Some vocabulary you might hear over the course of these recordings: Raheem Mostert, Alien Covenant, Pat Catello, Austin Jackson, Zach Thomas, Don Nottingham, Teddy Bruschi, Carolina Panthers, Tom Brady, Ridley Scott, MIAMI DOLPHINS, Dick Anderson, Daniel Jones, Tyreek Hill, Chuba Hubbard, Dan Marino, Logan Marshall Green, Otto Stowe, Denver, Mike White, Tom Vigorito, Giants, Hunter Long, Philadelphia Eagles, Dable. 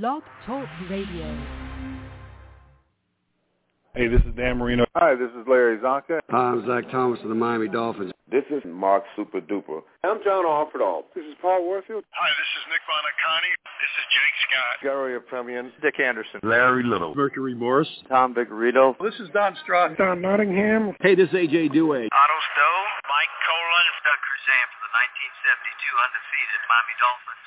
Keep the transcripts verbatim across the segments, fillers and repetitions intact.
Blog Talk Radio. Hey, this is Dan Marino. Hi, this is Larry Zonka. Hi, I'm Zach Thomas of the Miami Dolphins. This is Mark Super Duper. I'm John Offerdahl. This is Paul Warfield. Hi, this is Nick Buoniconti. This is Jake Scott. Gary Premian. Dick Anderson. Larry Little. Mercury Morris. Tom Vigorito. This is Don Strauss. Don Nottingham. Hey, this is A J Dewey. Otto Stowe. Mike Colon. Doug Krzan for the nineteen seventy-two undefeated Miami Dolphins.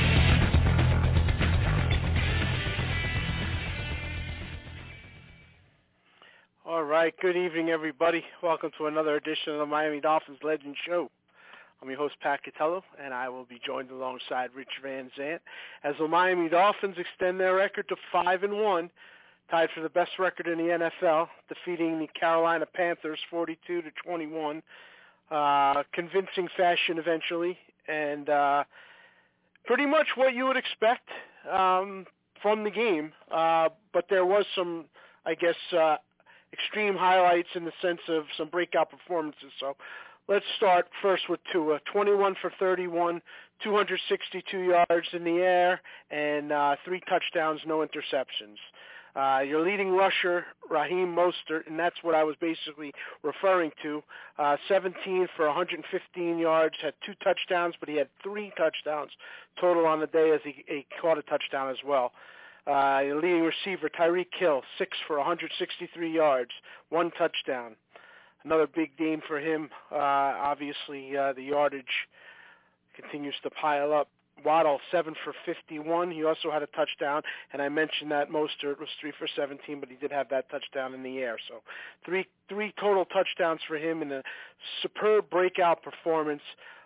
All right, good evening, everybody. Welcome to another edition of the Miami Dolphins Legend Show. I'm your host, Pat Catello, and I will be joined alongside Rich Van Zandt as the Miami Dolphins extend their record to five and one, tied for the best record in the N F L, defeating the Carolina Panthers forty-two to twenty-one, uh, convincing fashion eventually, and uh, pretty much what you would expect um, from the game. Uh, but there was some, I guess, uh, extreme highlights in the sense of some breakout performances. So let's start first with Tua, twenty-one for thirty-one, two hundred sixty-two yards in the air, and uh, three touchdowns, no interceptions. Uh, your leading rusher, Raheem Mostert, and that's what I was basically referring to, uh, seventeen for one hundred fifteen yards, had two touchdowns, but he had three touchdowns total on the day as he, he caught a touchdown as well. Uh, your leading receiver, Tyreek Hill, six for one hundred sixty-three yards, one touchdown. Another big game for him. Uh, obviously, uh, the yardage continues to pile up. Waddle, seven for fifty-one. He also had a touchdown, and I mentioned that Mostert was three for seventeen, but he did have that touchdown in the air. So three three total touchdowns for him in a superb breakout performance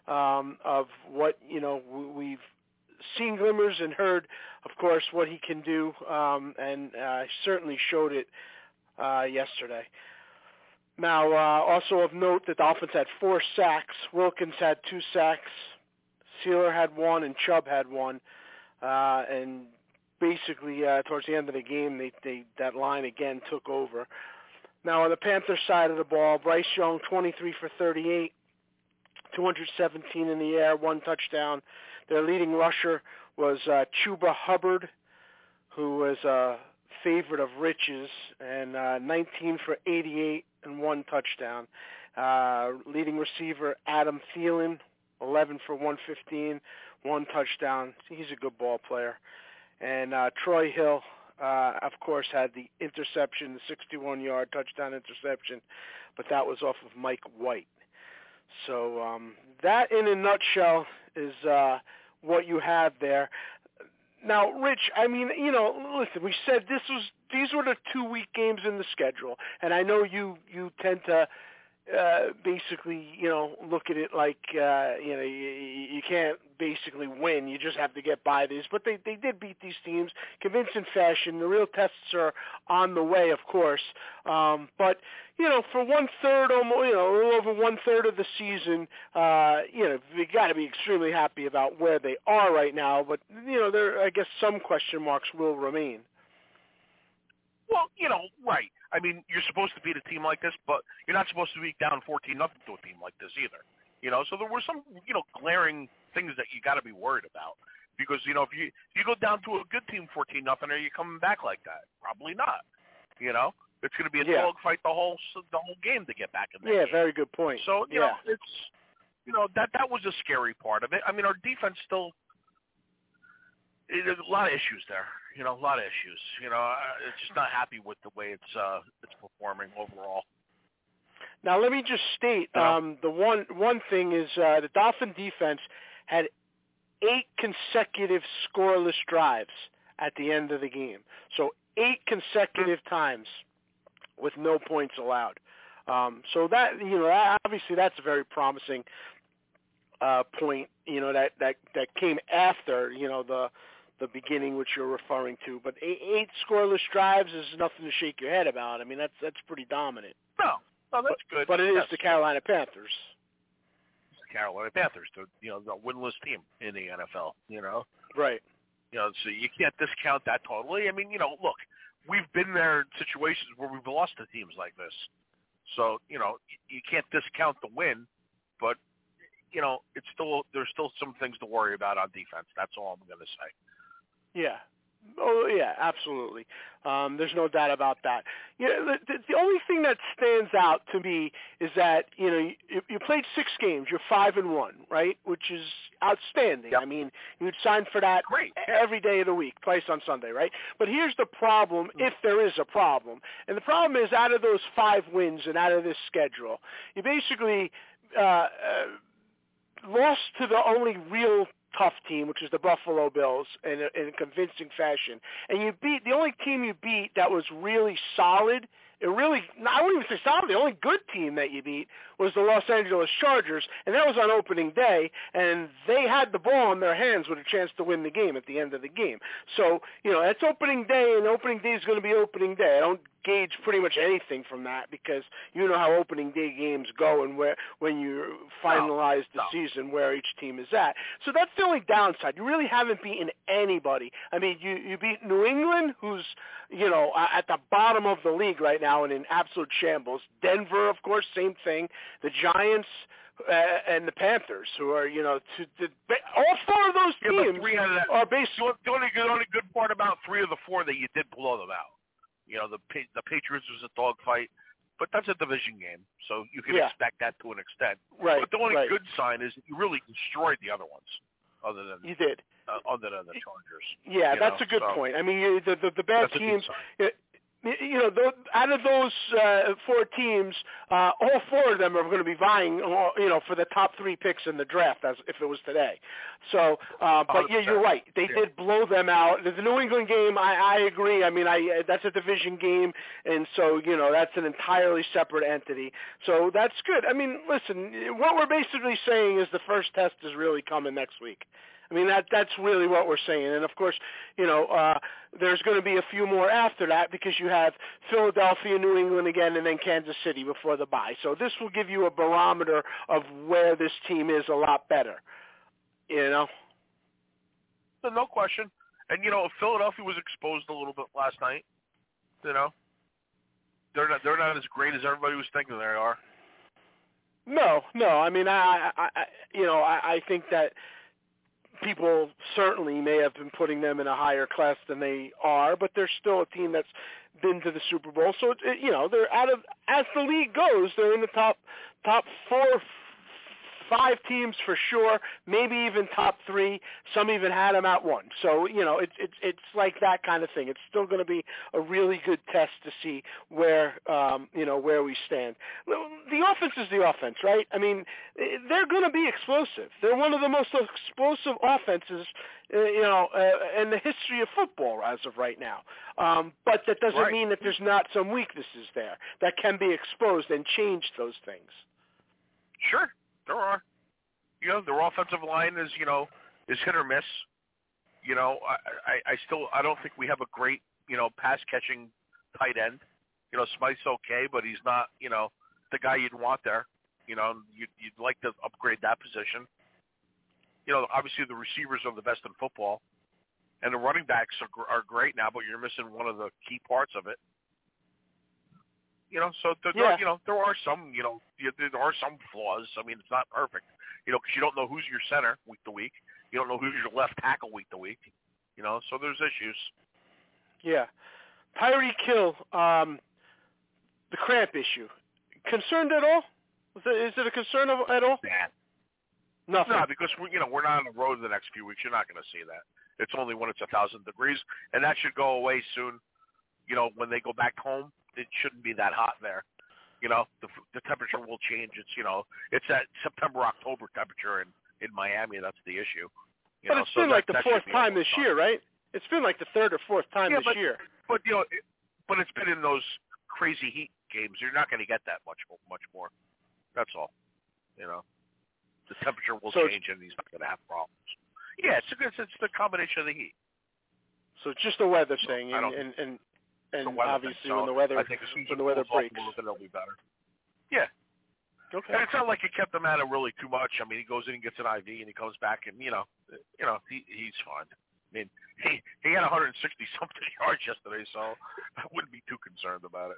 um, of what, you know, we've seen glimmers and heard, of course, what he can do, um, and uh, certainly showed it uh, yesterday. Now, uh, also of note, the Dolphins had four sacks. Wilkins had two sacks. Sealer had one, and Chubb had one. Uh, and basically, uh, towards the end of the game, they, they that line again took over. Now, on the Panthers side of the ball, Bryce Young, twenty-three for thirty-eight, two hundred seventeen in the air, one touchdown. Their leading rusher was uh, Chuba Hubbard, who was a favorite of Rich's, and uh, nineteen for eighty-eight and one touchdown. Uh, leading receiver, Adam Thielen, eleven for one hundred fifteen, one touchdown. He's a good ball player. And uh, Troy Hill, uh, of course, had the interception, the sixty-one-yard touchdown interception, but that was off of Mike White. So um, that, in a nutshell, is uh, what you have there. Now, Rich, I mean, you know, listen, we said this was these were the two week games in the schedule, and I know you, you tend to uh, basically, you know, look at it like, uh, you know, you, you can't basically win. You just have to get by these. But they, they did beat these teams, convincing fashion. The real tests are on the way, of course. Um, but, you know, for one-third, almost, you know, a little over one-third of the season, uh, you know, you got to be extremely happy about where they are right now. But, you know, there, I guess some question marks will remain. Well, you know, right. I mean, you're supposed to beat a team like this, but you're not supposed to be down fourteen nothing to a team like this either. You know, so there were some, you know, glaring things that you got to be worried about because, you know, if you if you go down to a good team fourteen nothing, are you coming back like that? Probably not. You know, it's going to be a yeah. dogfight the whole the whole game to get back in there. Yeah, game. Very good point. So, you yeah. know, it's you know, that that was a scary part of it. I mean, our defense still There's a lot of issues there, you know, a lot of issues. You know, I'm just not happy with the way it's uh, it's performing overall. Now, let me just state um, the one one thing is uh, the Dolphin defense had eight consecutive scoreless drives at the end of the game. So eight consecutive times with no points allowed. Um, so that, you know, that, obviously that's very promising. Uh, point, you know, that, that, that came after, you know, the the beginning, which you're referring to. But eight, eight scoreless drives is nothing to shake your head about. I mean, that's that's pretty dominant. No, no, that's but, good. But it yes. is the Carolina Panthers. It's the Carolina Panthers, the, you know, the winless team in the N F L, you know? Right. You know, so you can't discount that totally. I mean, you know, look, we've been there in situations where we've lost to teams like this. So, you know, you can't discount the win, but, you know, it's still there's still some things to worry about on defense. That's all I'm going to say. Yeah. Oh, yeah, absolutely. Um, there's no doubt about that. You know, the, the only thing that stands out to me is that, you know, you, you played six games. You're five and one, right, which is outstanding. Yep. I mean, you'd sign for that Great. every day of the week, twice on Sunday, right? But here's the problem, if there is a problem. And the problem is out of those five wins and out of this schedule, you basically uh, uh, lost to the only real tough team, which is the Buffalo Bills, in a, in a convincing fashion. And you beat the only team you beat that was really solid. It really, I wouldn't even say solid. The only good team that you beat was the Los Angeles Chargers, and that was on opening day. And they had the ball in their hands with a chance to win the game at the end of the game. So you know it's opening day, and opening day is going to be opening day. I don't gauge pretty much anything from that because you know how opening day games go and where when you finalize no, the no. season where each team is at. So that's the only downside. You really haven't beaten anybody. I mean, you, you beat New England, who's, you know, at the bottom of the league right now and in absolute shambles. Denver, of course, same thing. The Giants uh, and the Panthers, who are, you know, to, to, all four of those teams yeah, of that, are basically... The only, the only good part about three of the four that you did blow them out. You know, the the Patriots was a dogfight, but that's a division game, so you can yeah. expect that to an extent. Right. But the only right. good sign is that you really destroyed the other ones, other than you did, uh, other than the Chargers. Yeah, that's know? a good so, point. I mean, you, the, the the bad teams. You know, th- out of those uh, four teams, uh, all four of them are going to be vying, you know, for the top three picks in the draft, as if it was today. So, uh, but yeah, you're right. They yeah. did blow them out. The New England game, I, I agree. I mean, I that's a division game, and so you know that's an entirely separate entity. So that's good. I mean, listen, what we're basically saying is the first test is really coming next week. I mean, that that's really what we're saying. And, of course, you know, uh, there's going to be a few more after that because you have Philadelphia, New England again, and then Kansas City before the bye. So this will give you a barometer of where this team is a lot better, you know? No question. And, you know, Philadelphia was exposed a little bit last night, you know? They're not, they're not as great as everybody was thinking they are. No, no. I mean, I, I, I you know, I, I think that – people certainly may have been putting them in a higher class than they are, but they're still a team that's been to the Super Bowl. So, it, you know, they're out of, as the league goes, they're in the top top four, five teams for sure, maybe even top three. Some even had them at one. So, you know, it, it, it's like that kind of thing. It's still going to be a really good test to see where, um, you know, where we stand. The offense is the offense, right? I mean, they're going to be explosive. They're one of the most explosive offenses, uh, you know, uh, in the history of football as of right now. Um, but that doesn't right. mean that there's not some weaknesses there that can be exposed and changed those things. Sure. There are. You know, their offensive line is, you know, is hit or miss. You know, I, I, I still, I don't think we have a great, you know, pass-catching tight end. You know, Smythe's okay, but he's not, you know, the guy you'd want there. You know, you'd, you'd like to upgrade that position. You know, obviously the receivers are the best in football. And the running backs are, are great now, but you're missing one of the key parts of it. You know, so there, yeah. there, you know, there are some, you know, there are some flaws. I mean, it's not perfect, you know, because you don't know who's your center week to week. You don't know who's your left tackle week to week, you know, so there's issues. Yeah. Tyreek Hill, um, the cramp issue. Concerned at all? Is it a concern at all? Yeah. Nothing. No, because, we, you know, we're not on the road the next few weeks. You're not going to see that. It's only when it's one thousand degrees, and that should go away soon, you know, when they go back home. It shouldn't be that hot there, you know. The, the temperature will change. It's you know, it's that September October temperature in, in Miami. That's the issue. You but know, it's so been that, like the fourth time this fun. year, right? It's been like the third or fourth time yeah, this but, year. But you know, it, but it's been in those crazy heat games. You're not going to get that much much more. That's all. You know, the temperature will so change, and he's not going to have problems. Yeah, it's it's, it's the combination of the heat. So it's just a weather thing, and and and, and obviously when the weather when the weather breaks, it'll be better. Yeah. Okay. And it's not like it kept him out of really too much. I mean, he goes in and gets an I V, and he comes back, and you know, you know, he he's fine. I mean, he he had one hundred sixty something yards yesterday, so I wouldn't be too concerned about it.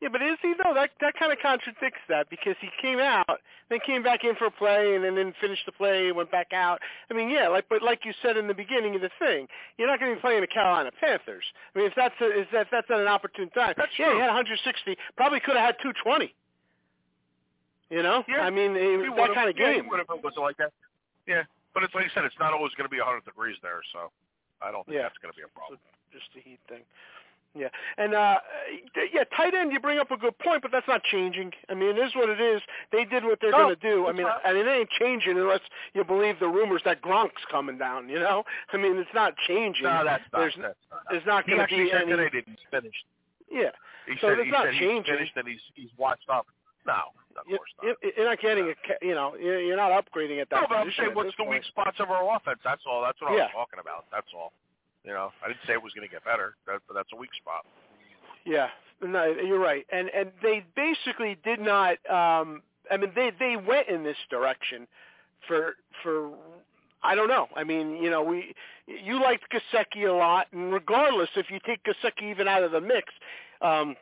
Yeah, but is he though? That that kind of contradicts that, because he came out, then came back in for a play, and then didn't finish the play, and went back out. I mean, yeah, like but like you said in the beginning of the thing, you're not going to be playing the Carolina Panthers. I mean, if that's a, is that that's not an opportune time. That's yeah, true. He had one hundred sixty. Probably could have had two twenty. You know, yeah. I mean, it was that kind of game. Yeah, it was like that. Yeah, but it's like you said, it's not always going to be one hundred degrees there, so I don't think yeah. that's going to be a problem. So just the heat thing. Yeah, and uh, yeah, tight end. You bring up a good point, but that's not changing. I mean, it is what it is. They did what they're no, going to do. I mean, not. I mean, it ain't changing unless you believe the rumors that Gronk's coming down. You know, I mean, it's not changing. No, that's not. There's that's not, there's not going to be any. He didn't finish. Yeah, he so said, it's he not said changing. He finished and he's he's watched up. No, of you, course not. You're not getting no. a, you know, you're not upgrading at that. No, but I'm saying what's the point. Weak spots of our offense? That's all. That's what yeah. I was talking about. That's all. You know, I didn't say it was going to get better. That, that's a weak spot. Yeah, no, you're right. And and they basically did not. Um, I mean, they, they went in this direction for for. I don't know. I mean, you know, we you liked Gusecki a lot, and regardless, if you take Gusecki even out of the mix. Um,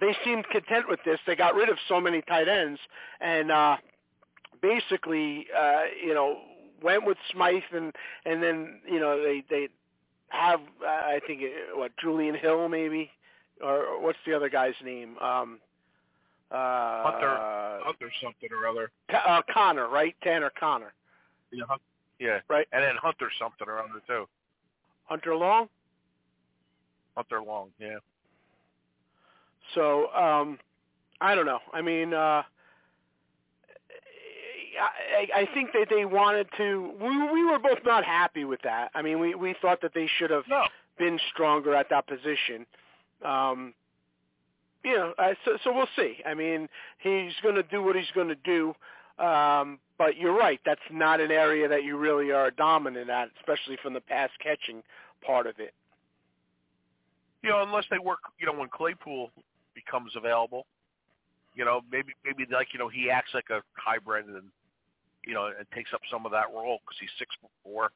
They seemed content with this. They got rid of so many tight ends and uh, basically, uh, you know, went with Smythe and, and then, you know, they, they have, uh, I think, what, Julian Hill maybe? Or what's the other guy's name? Um, uh, Hunter, Hunter something or other. Uh, Connor, right? Tanner Connor. Yeah. yeah. Right. And then Hunter something or other, too. Hunter Long? Hunter Long, yeah. So, um, I don't know. I mean, uh, I, I think that they wanted to we, – we were both not happy with that. I mean, we, we thought that they should have no. been stronger at that position. Um, you know, uh, so, so we'll see. I mean, he's going to do what he's going to do. Um, but you're right. That's not an area that you really are dominant at, especially from the pass-catching part of it. You know, unless they work – you know, when Claypool – becomes available, you know, maybe maybe like, you know, he acts like a hybrid and, you know, and takes up some of that role because he's six foot four,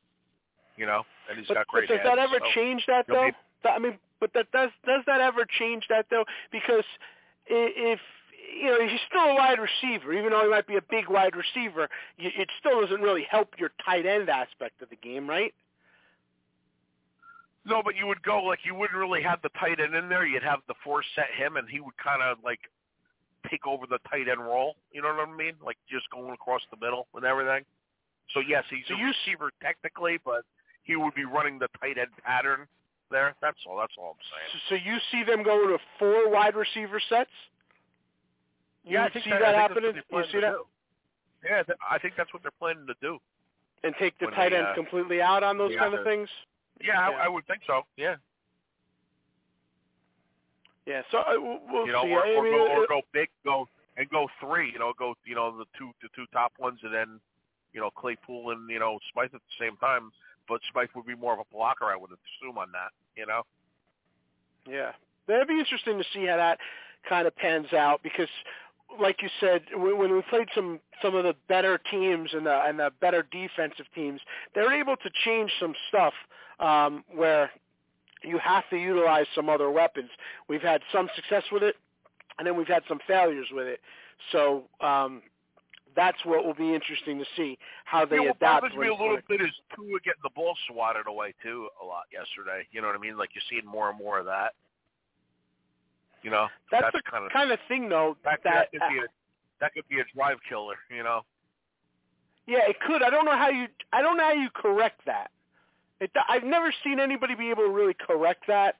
you know, and he's but, got great but does hands, that ever so. change that, though? You know, I mean, but that does does that ever change that, though? Because if, you know, he's still a wide receiver, even though he might be a big wide receiver, it still doesn't really help your tight end aspect of the game, right? No, but you would go, like, you wouldn't really have the tight end in there. You'd have the force set him, and he would kind of, like, take over the tight end role. You know what I mean? Like, just going across the middle and everything. So, yes, he's so a you, receiver technically, but he would be running the tight end pattern there. That's all. That's all I'm saying. So, you see them going to four wide receiver sets? You yeah, I think see that, that I happening? Think you see that? Do. Yeah, th- I think that's what they're planning to do. And take the tight they, end uh, completely out on those yeah, kind of things? Yeah, I, I would think so. Yeah. Yeah. So uh, we'll you know, see. Or, or, I mean, go, or go big, go and go three. You know, go you know the two the two top ones, and then you know Claypool and you know Smythe at the same time. But Smythe would be more of a blocker, I would assume, on that. You know. Yeah, that'd be interesting to see how that kind of pans out because, like you said, when we played some, some of the better teams and the and the better defensive teams, they're able to change some stuff um, where you have to utilize some other weapons. We've had some success with it, and then we've had some failures with it. So um, that's what will be interesting to see how they yeah, well, adapt. What bothers me a little bit is Tua getting the ball swatted away too a lot yesterday. You know what I mean? Like you're seeing more and more of that. You know, that's, that's the kind of, kind of thing, though, that that, that, could be a, that could be a drive killer. You know. Yeah, it could. I don't know how you. I don't know how you correct that. It, I've never seen anybody be able to really correct that.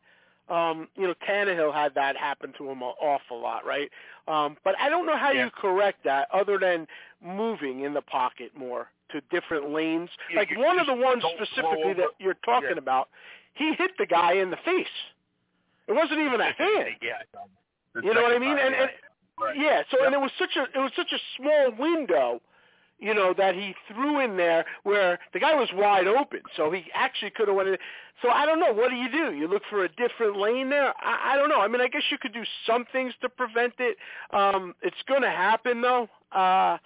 Um, you know, Tannehill had that happen to him an awful lot, right? Um, but I don't know how yeah. you correct that other than moving in the pocket more to different lanes. Yeah, like one of the ones specifically that you're talking yeah. about, he hit the guy in the face. It wasn't even a hand. Yeah, you know what I mean? And, and right. yeah, so and it was such a it was such a small window, you know, that he threw in there where the guy was wide open. So he actually could have went in. So I don't know. What do you do? You look for a different lane there? I, I don't know. I mean, I guess you could do some things to prevent it. Um, it's going to happen, though. Uh,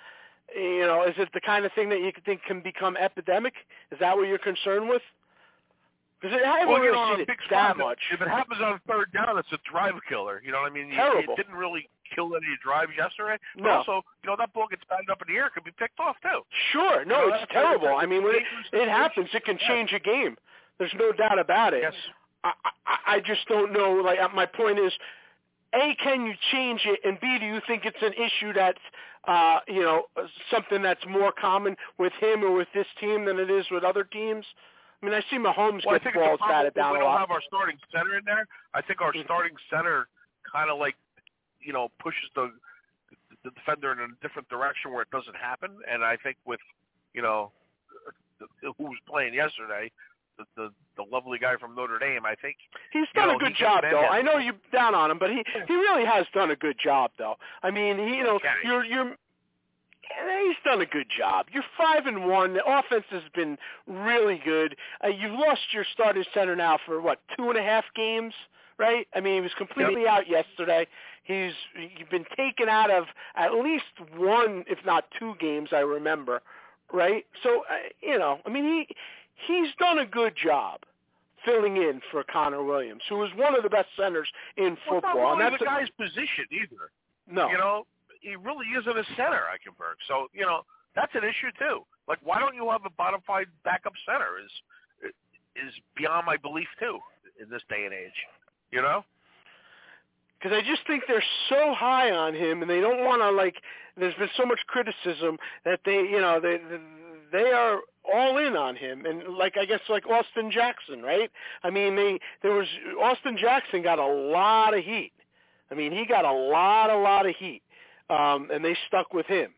you know, is it the kind of thing that you think can become epidemic? Is that what you're concerned with? Because I haven't well, really know, seen it that much. If it happens on third down, it's a drive killer. You know what I mean? Terrible. It didn't really kill any drives yesterday. But no. also, you know, that ball gets batted up in the air. It could be picked off, too. Sure. No, you know, it's terrible. I mean, when it, it happens, it can change a game. There's no doubt about it. Yes. I, I, I just don't know. Like, my point is, A, can you change it? And B, do you think it's an issue that's, uh, you know, something that's more common with him or with this team than it is with other teams? I mean, I see Mahomes well, get balls batted down a lot. We don't have our starting center in there. I think our starting center kind of like, you know, pushes the the defender in a different direction where it doesn't happen. And I think with, you know, the, who was playing yesterday, the, the the lovely guy from Notre Dame, I think he's done know, a good job though. Him. I know you're down on him, but he, he really has done a good job though. I mean, he, you know, okay. you're you're. He's done a good job. You're five and one. The offense has been really good. Uh, you've lost your starting center now for what two and a half games, right? I mean, he was completely yep. out yesterday. He's you've been taken out of at least one, if not two games, I remember, right? So uh, you know, I mean, he he's done a good job filling in for Connor Williams, who is one of the best centers in well, football. Not really and that's the a, guy's position either. No, you know. He really isn't a center, Eichenberg. So, you know, that's an issue, too. Like, why don't you have a bona fide backup center is, is beyond my belief, too, in this day and age, you know? Because I just think they're so high on him, and they don't want to, like, there's been so much criticism that they, you know, they they are all in on him. And, like, I guess, like Austin Jackson, right? I mean, they there was Austin Jackson got a lot of heat. I mean, he got a lot, a lot of heat. Um, and they stuck with him,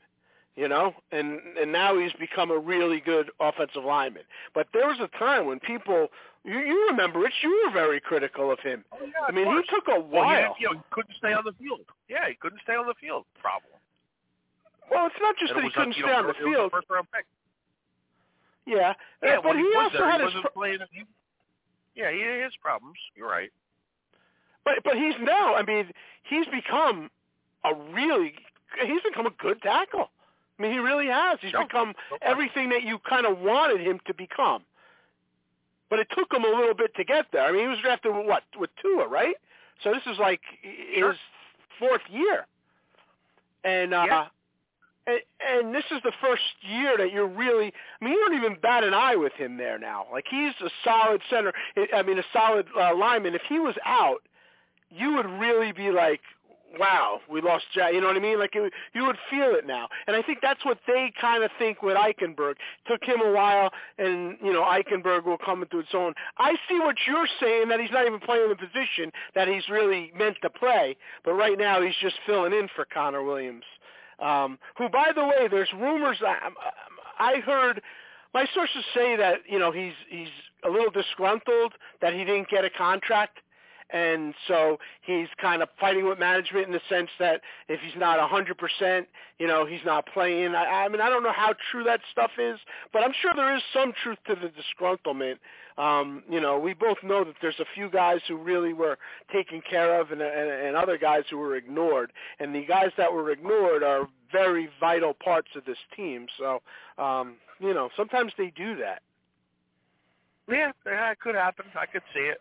you know, and and now he's become a really good offensive lineman. But there was a time when people, you, you remember, Rich, you were very critical of him. Oh, yeah, I mean, he took a while. Well, yeah, you know, he couldn't stay on the field. Yeah, he couldn't stay on the field, problem. Well, it's not just and that he couldn't like, stay know, on the field. The yeah, yeah uh, but he, he also there, had he his pro- playing, he, Yeah, he has problems. You're right. But But he's now, I mean, he's become... A really, he's become a good tackle. I mean, he really has. He's yep. become everything that you kind of wanted him to become. But it took him a little bit to get there. I mean, he was drafted with what? With Tua, right? So this is like sure. his fourth year. And, uh, yeah. and and this is the first year that you're really, I mean, you don't even bat an eye with him there now. Like, he's a solid center, I mean, a solid uh, lineman. If he was out, you would really be like, wow, we lost Jack. You know what I mean? Like, it, you would feel it now. And I think that's what they kind of think with Eichenberg. Took him a while, and, you know, Eichenberg will come into its own. I see what you're saying, that he's not even playing the position that he's really meant to play. But right now, he's just filling in for Connor Williams, um, who, by the way, there's rumors. I, I heard my sources say that, you know, he's he's a little disgruntled that he didn't get a contract. And so he's kind of fighting with management in the sense that if he's not one hundred percent, you know, he's not playing. I, I mean, I don't know how true that stuff is, but I'm sure there is some truth to the disgruntlement. Um, you know, we both know that there's a few guys who really were taken care of and, and, and other guys who were ignored. And the guys that were ignored are very vital parts of this team. So, um, you know, sometimes they do that. Yeah, it could happen. I could see it.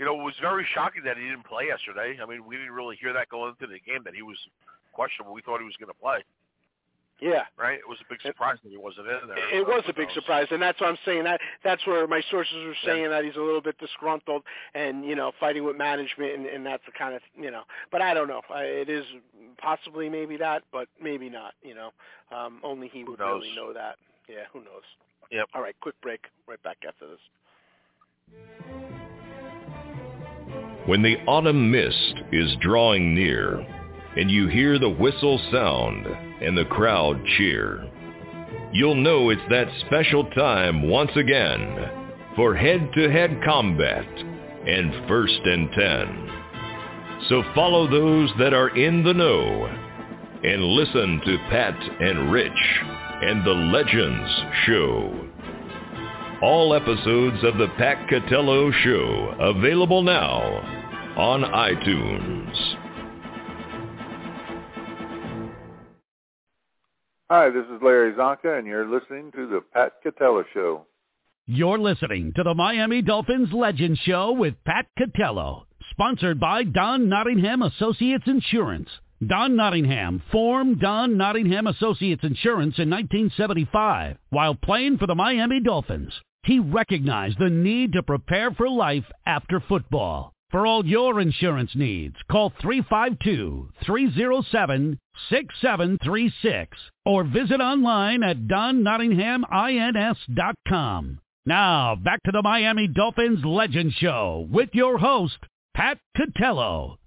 You know, it was very shocking that he didn't play yesterday. I mean, we didn't really hear that going into the game, that he was questionable. We thought he was going to play. Yeah. Right? It was a big surprise it, that he wasn't in there. It was a big surprise, and that's what I'm saying. That That's where my sources were saying yeah. that he's a little bit disgruntled and, you know, fighting with management, and, and that's the kind of, you know. But I don't know. I, it is possibly maybe that, but maybe not, you know. Um, only he who would knows? really know that. Yeah, who knows. Yep. All right, quick break. Right back after this. When the autumn mist is drawing near, and you hear the whistle sound and the crowd cheer, you'll know it's that special time once again for head-to-head combat and first and ten. So follow those that are in the know and listen to Pat and Rich and the Legends Show. All episodes of the Pat Catello Show available now on iTunes. Hi, this is Larry Zonka, and you're listening to the Pat Catello Show. You're listening to the Miami Dolphins Legends Show with Pat Catello, sponsored by Don Nottingham Associates Insurance. Don Nottingham formed Don Nottingham Associates Insurance in nineteen seventy-five while playing for the Miami Dolphins. He recognized the need to prepare for life after football. For all your insurance needs, call three five two, three zero seven, six seven three six or visit online at don nottingham ins dot com. Now, back to the Miami Dolphins Legend Show with your host, Pat Catello.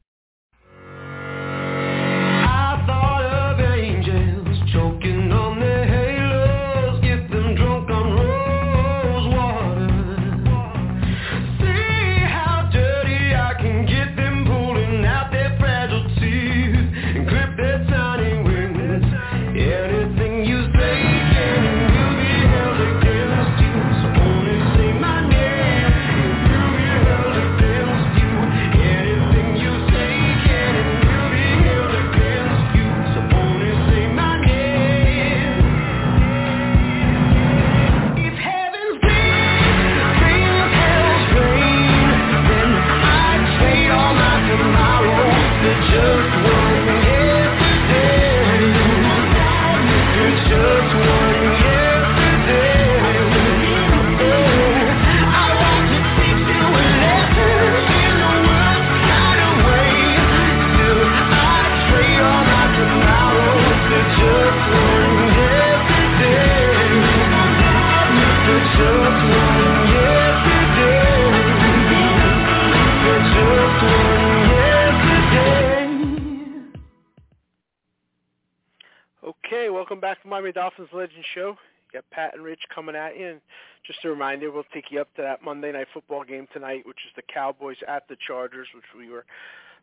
Okay, welcome back to Miami Dolphins Legends Show. You got Pat and Rich coming at you. And just a reminder, we'll take you up to that Monday Night Football game tonight, which is the Cowboys at the Chargers, which we were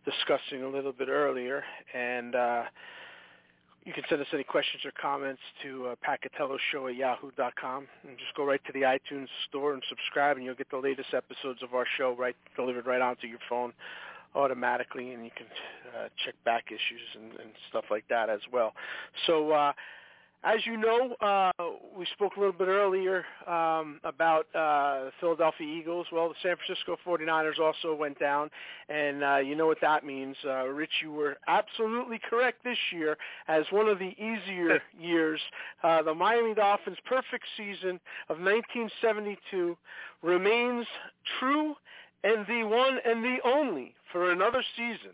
discussing a little bit earlier. And uh, you can send us any questions or comments to uh, pat catello show at yahoo dot com. And just go right to the iTunes store and subscribe, and you'll get the latest episodes of our show right delivered right onto your phone automatically, and you can uh, check back issues and, and stuff like that as well. So uh, as you know, uh, we spoke a little bit earlier um, about uh, the Philadelphia Eagles. Well, the San Francisco forty-niners also went down, and uh, you know what that means. Uh, Rich, you were absolutely correct this year. As one of the easier years, uh, the Miami Dolphins' perfect season of nineteen seventy-two remains true and the one and the only for another season.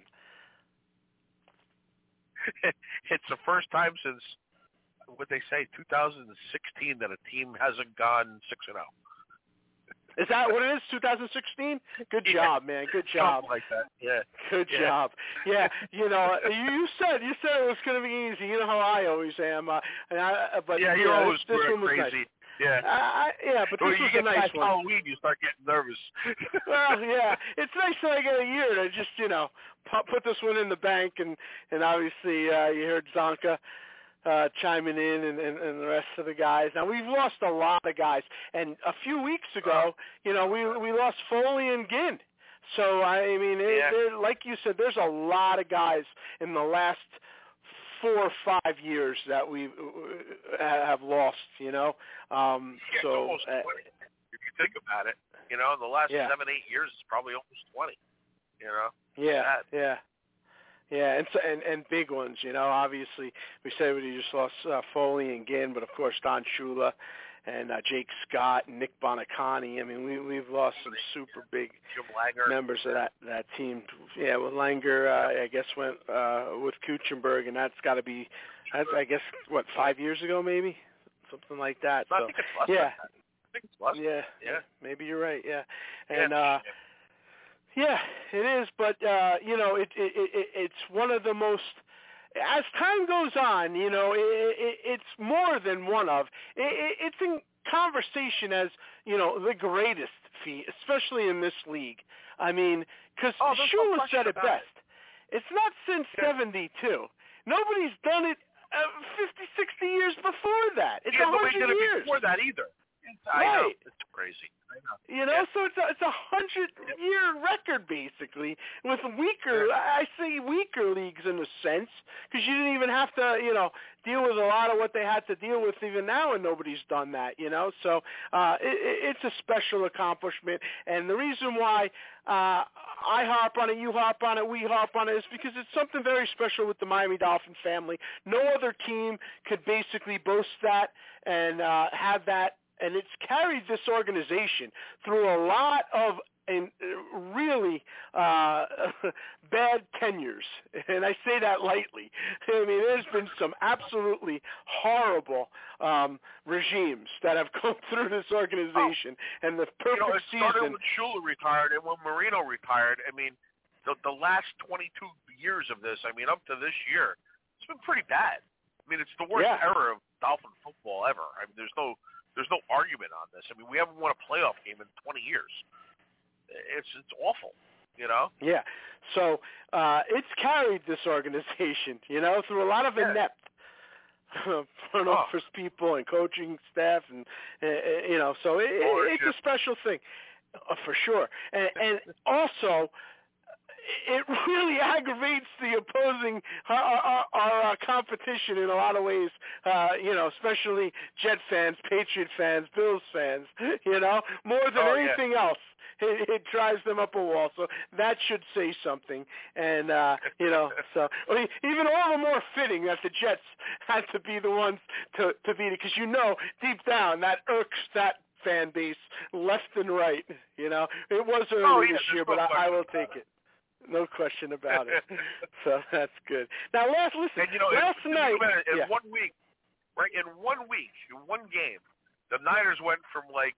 It's the first time since, what they say, two thousand sixteen that a team hasn't gone six and oh. Is that what it is, two thousand sixteen? Good job, yeah. man. Good job. Something like that, yeah. Good yeah. job. Yeah, you know, you said you said it was going to be easy. You know how I always am. Uh, and I, but yeah, you yeah, always this, this one was crazy. Nice. Yeah, uh, yeah, but this was a nice one. Halloween, you start getting nervous. Well, yeah, it's nice that I get a year to just, you know, put this one in the bank, and and obviously uh, you heard Zonka uh, chiming in, and, and, and the rest of the guys. Now we've lost a lot of guys, and a few weeks ago, you know, we we lost Foley and Ginn. So I mean, it, yeah. it, like you said, there's a lot of guys in the last four or five years that we have lost, you know. Um, yeah, so almost uh, if you think about it, you know, in the last yeah. seven, eight years, it's probably almost twenty. You know. Yeah, yeah, yeah, and, and and big ones. You know, obviously, we said we just lost uh, Foley and Ginn, but of course Don Shula and uh, Jake Scott and Nick Buoniconti. I mean, we we've lost some super big members of that, that team. Yeah, well, Langer, uh, I guess, went uh, with Eichenberg, and that's got to be, that's, I guess, what, five years ago, maybe, something like that. So, I think it's less yeah, I think it's less yeah, yeah, maybe you're right. Yeah, and yeah. uh yeah, it is. But uh, you know, it, it it it's one of the most. As time goes on, you know, it, it, it's more than one of. It, it's in conversation as, you know, the greatest feat, especially in this league. I mean, because oh, Shula said it best. It. It's not since yeah. seventy-two Nobody's done it uh, fifty, sixty years before that. It's yeah, one hundred years. Yeah, but we did it years. before that either. It's, right. I know. It's crazy. I know. You know, yeah. so it's a, it's a hundred-year yeah. record, basically, with weaker, yeah. I say weaker leagues in a sense, because you didn't even have to, you know, deal with a lot of what they had to deal with even now, and nobody's done that, you know. So uh, it, it's a special accomplishment, and the reason why uh, I harp on it, you harp on it, we harp on it, is because it's something very special with the Miami Dolphin family. No other team could basically boast that and uh, have that. And it's carried this organization through a lot of and really uh, bad tenures. And I say that lightly. I mean, there's been some absolutely horrible um, regimes that have come through this organization. Oh. And the perfect you know, it season. It started when Shula retired and when Marino retired. I mean, the, the last twenty-two years of this, I mean, up to this year, it's been pretty bad. I mean, it's the worst yeah. era of Dolphin football ever. I mean, there's no... There's no argument on this. I mean, we haven't won a playoff game in twenty years. It's it's awful, you know? Yeah. So uh, it's carried this organization, you know, through a lot of yeah. inept front office oh. people and coaching staff, and uh, you know, so it, it, it's a special thing uh, for sure. And, and also, it really aggravates the opposing our, our, our competition in a lot of ways, uh, you know, especially Jet fans, Patriot fans, Bills fans, you know, more than oh, anything yeah. else. It, it drives them up a wall. So that should say something. And, uh, you know, so I mean, even all the more fitting that the Jets had to be the ones to, to beat it, because, you know, deep down that irks that fan base left and right, you know. It was early oh, yeah, this year, but I, I will take it. No question about it. So that's good. Now, last listen. And, you know, last in, night, in yeah. one week, right? In one week, in one game, the Niners went from, like,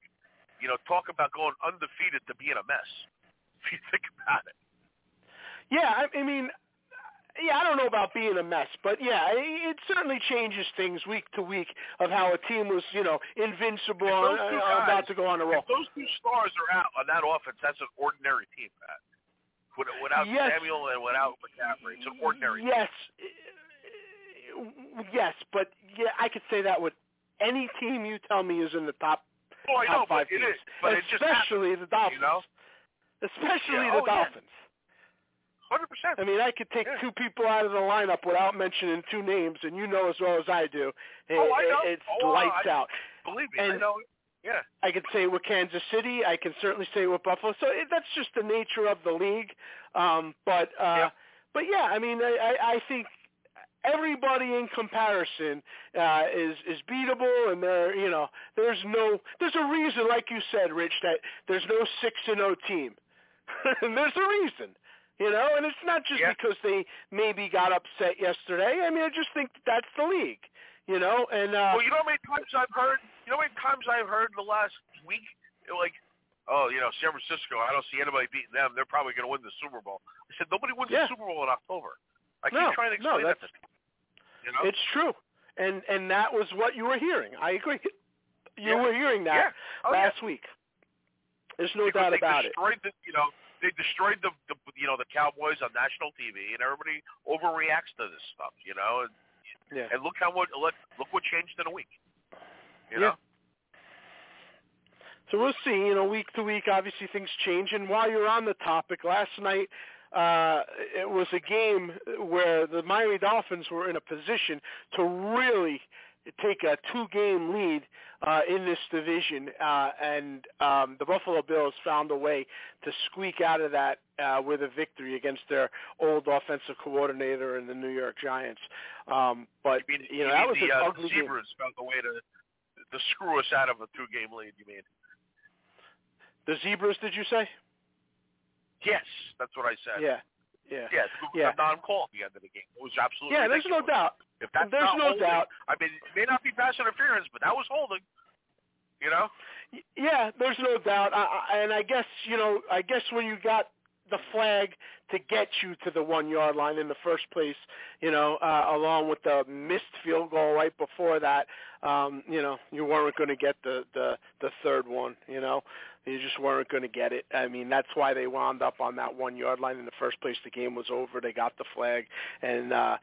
you know, talk about going undefeated to being a mess. If you think about it. Yeah, I, I mean, yeah, I don't know about being a mess, but yeah, it, it certainly changes things week to week of how a team was, you know, invincible and guys, uh, about to go on a roll. If those two stars are out on that offense, that's an ordinary team, Pat. Without yes. Samuel and without McCaffrey, it's an ordinary. Yes, team. yes, but yeah, I could say that with any team you tell me is in the top, oh, I top know, five but teams, it is, but especially it just happens, the Dolphins. You know? Especially yeah, oh, the Dolphins. Hundred yeah. percent. I mean, I could take yeah. two people out of the lineup without mentioning two names, and you know as well as I do. It, oh, I know. It's oh, lights I, out. Believe me, and, I know. Yeah. I could say with Kansas City. I can certainly say with Buffalo. So it, that's just the nature of the league. Um, but uh, yeah. but yeah, I mean, I, I think everybody in comparison uh, is is beatable, and there, you know, there's no there's a reason, like you said, Rich, that there's no six and oh team. And there's a reason. You know, and it's not just yeah. because they maybe got upset yesterday. I mean, I just think that that's the league. You know, and uh, well, you know how many times I've heard. You know how many times I've heard in the last week, like, oh, you know, San Francisco. I don't see anybody beating them. They're probably going to win the Super Bowl. I said nobody wins yeah. the Super Bowl in October. I no, keep trying to explain no, that's, that to people. You know, it's true, and and that was what you were hearing. I agree. You yeah. were hearing that yeah. oh, last yeah. week. There's no because doubt they about destroyed it. The, you know, they destroyed the, the you know the Cowboys on national T V, and everybody overreacts to this stuff. You know. And, Yeah. And look how what look, look what changed in a week, you know. Yeah. So we'll see. You know, week to week, obviously things change. And while you're on the topic, last night uh, it was a game where the Miami Dolphins were in a position to really take a two-game lead uh, in this division, uh, and um, the Buffalo Bills found a way to squeak out of that uh, with a victory against their old offensive coordinator in the New York Giants. Um, but you, mean, you know you that was the, an uh, ugly the game. Found a way to, to screw us out of a two-game lead. You mean the Zebras? Did you say? Yes, that's what I said. Yeah. Yeah, yeah, yeah. non-call at the end of the game. It was absolutely yeah. Ridiculous. There's no doubt. If that's there's not no holding, doubt. I mean, it may not be pass interference, but that was holding. You know. Yeah, there's no doubt. I, I, and I guess you know. I guess when you got the flag to get you to the one-yard line in the first place, you know, uh, along with the missed field goal right before that, um, you know, you weren't going to get the, the the third one. You know, you just weren't going to get it. I mean, that's why they wound up on that one-yard line in the first place. The game was over. They got the flag, and uh,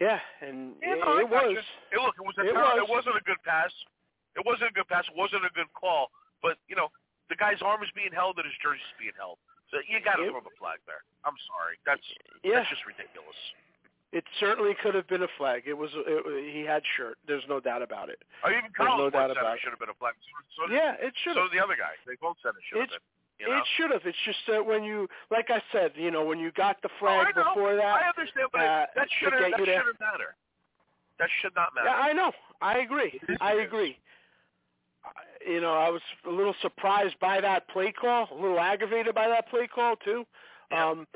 Yeah, and yeah, it, no, it was. Hey, look, it was a it, was. it wasn't a good pass. It wasn't a good pass. It wasn't a good call. But, you know, the guy's arm is being held and his jersey is being held. So you got to throw the flag there. I'm sorry. That's yeah. that's just ridiculous. It certainly could have been a flag. It was. It, he had shirt. There's no doubt about it. Oh, even Collins no said it should have been a flag. So, so yeah, it should have. So the other guy. They both said it should have been. You know? It should have. It's just that when you, like I said, you know, when you got the flag oh, before that. I understand, but uh, that shouldn't that shouldn't to... matter. That should not matter. Yeah, I know. I agree. I agree. You know, I was a little surprised by that play call, a little aggravated by that play call, too. Yeah. Um,